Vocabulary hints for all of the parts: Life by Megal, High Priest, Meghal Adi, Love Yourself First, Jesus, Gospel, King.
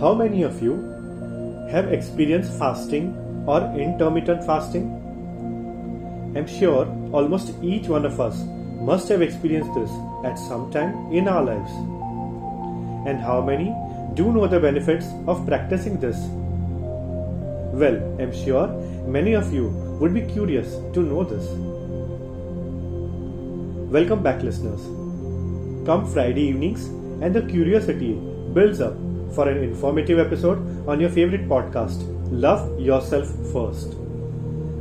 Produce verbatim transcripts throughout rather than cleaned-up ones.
How many of you have experienced fasting or intermittent fasting? I'm sure almost each one of us must have experienced this at some time in our lives. And how many do know the benefits of practicing this? Well, I'm sure many of you would be curious to know this. Welcome back, listeners. Come Friday evenings and the curiosity builds up for an informative episode on your favorite podcast, Love Yourself First.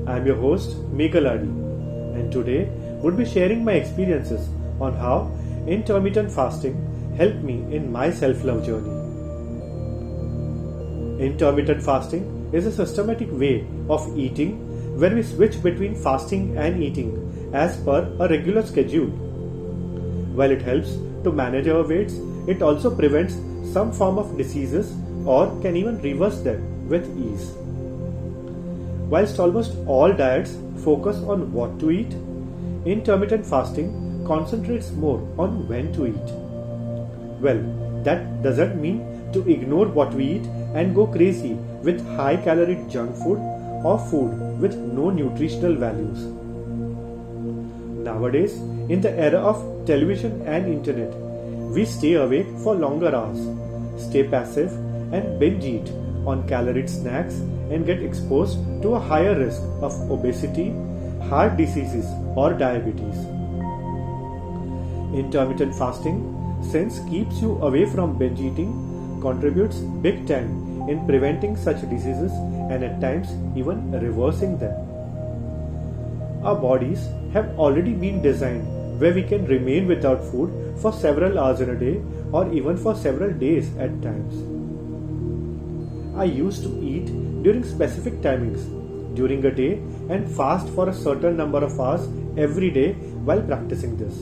I'm your host, Meghal Adi, and today would be sharing my experiences on how intermittent fasting helped me in my self-love journey. Intermittent fasting is a systematic way of eating where we switch between fasting and eating as per a regular schedule. While it helps to manage our weights, it also prevents some form of diseases or can even reverse them with ease. Whilst almost all diets focus on what to eat, intermittent fasting concentrates more on when to eat. Well, that doesn't mean to ignore what we eat and go crazy with high-calorie junk food or food with no nutritional values. Nowadays, in the era of television and internet, we stay awake for longer hours, stay passive and binge eat on calorie snacks and get exposed to a higher risk of obesity, heart diseases or diabetes. Intermittent fasting, since keeps you away from binge eating, contributes big time in preventing such diseases and at times even reversing them. Our bodies have already been designed where we can remain without food for several hours in a day or even for several days at times. I used to eat during specific timings during a day and fast for a certain number of hours every day while practicing this.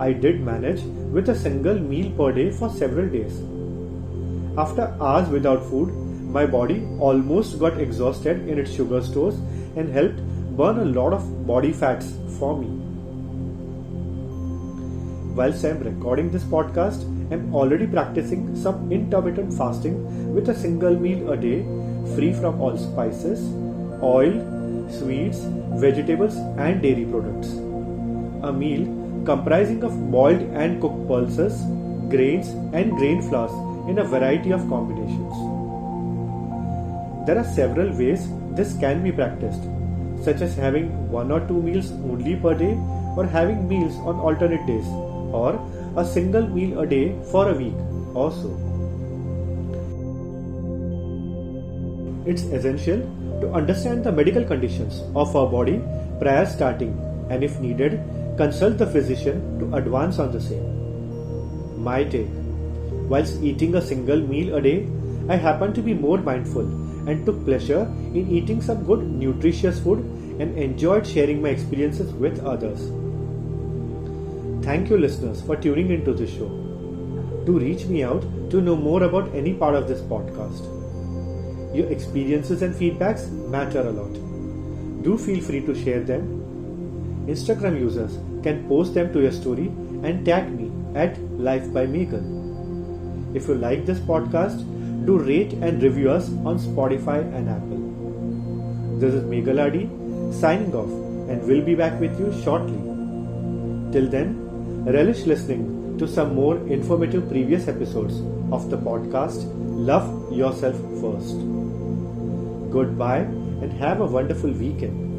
I did manage with a single meal per day for several days. After hours without food, my body almost got exhausted in its sugar stores and helped burn a lot of body fats for me. Whilst I am recording this podcast, I am already practicing some intermittent fasting with a single meal a day, free from all spices, oil, sweets, vegetables and dairy products. A meal comprising of boiled and cooked pulses, grains and grain flours in a variety of combinations. There are several ways this can be practiced, such as having one or two meals only per day or having meals on alternate days, or a single meal a day for a week or so. It's essential to understand the medical conditions of our body prior starting and, if needed, consult the physician to advance on the same. My take: whilst eating a single meal a day, I happened to be more mindful and took pleasure in eating some good nutritious food and enjoyed sharing my experiences with others. Thank you, listeners, for tuning into this show. Do reach me out to know more about any part of this podcast. Your experiences and feedbacks matter a lot. Do feel free to share them. Instagram users can post them to your story and tag me at Life by Megal. If you like this podcast, do rate and review us on Spotify and Apple. This is Meghal Adi signing off, and we'll be back with you shortly. Till then, relish listening to some more informative previous episodes of the podcast Love Yourself First. Goodbye and have a wonderful weekend.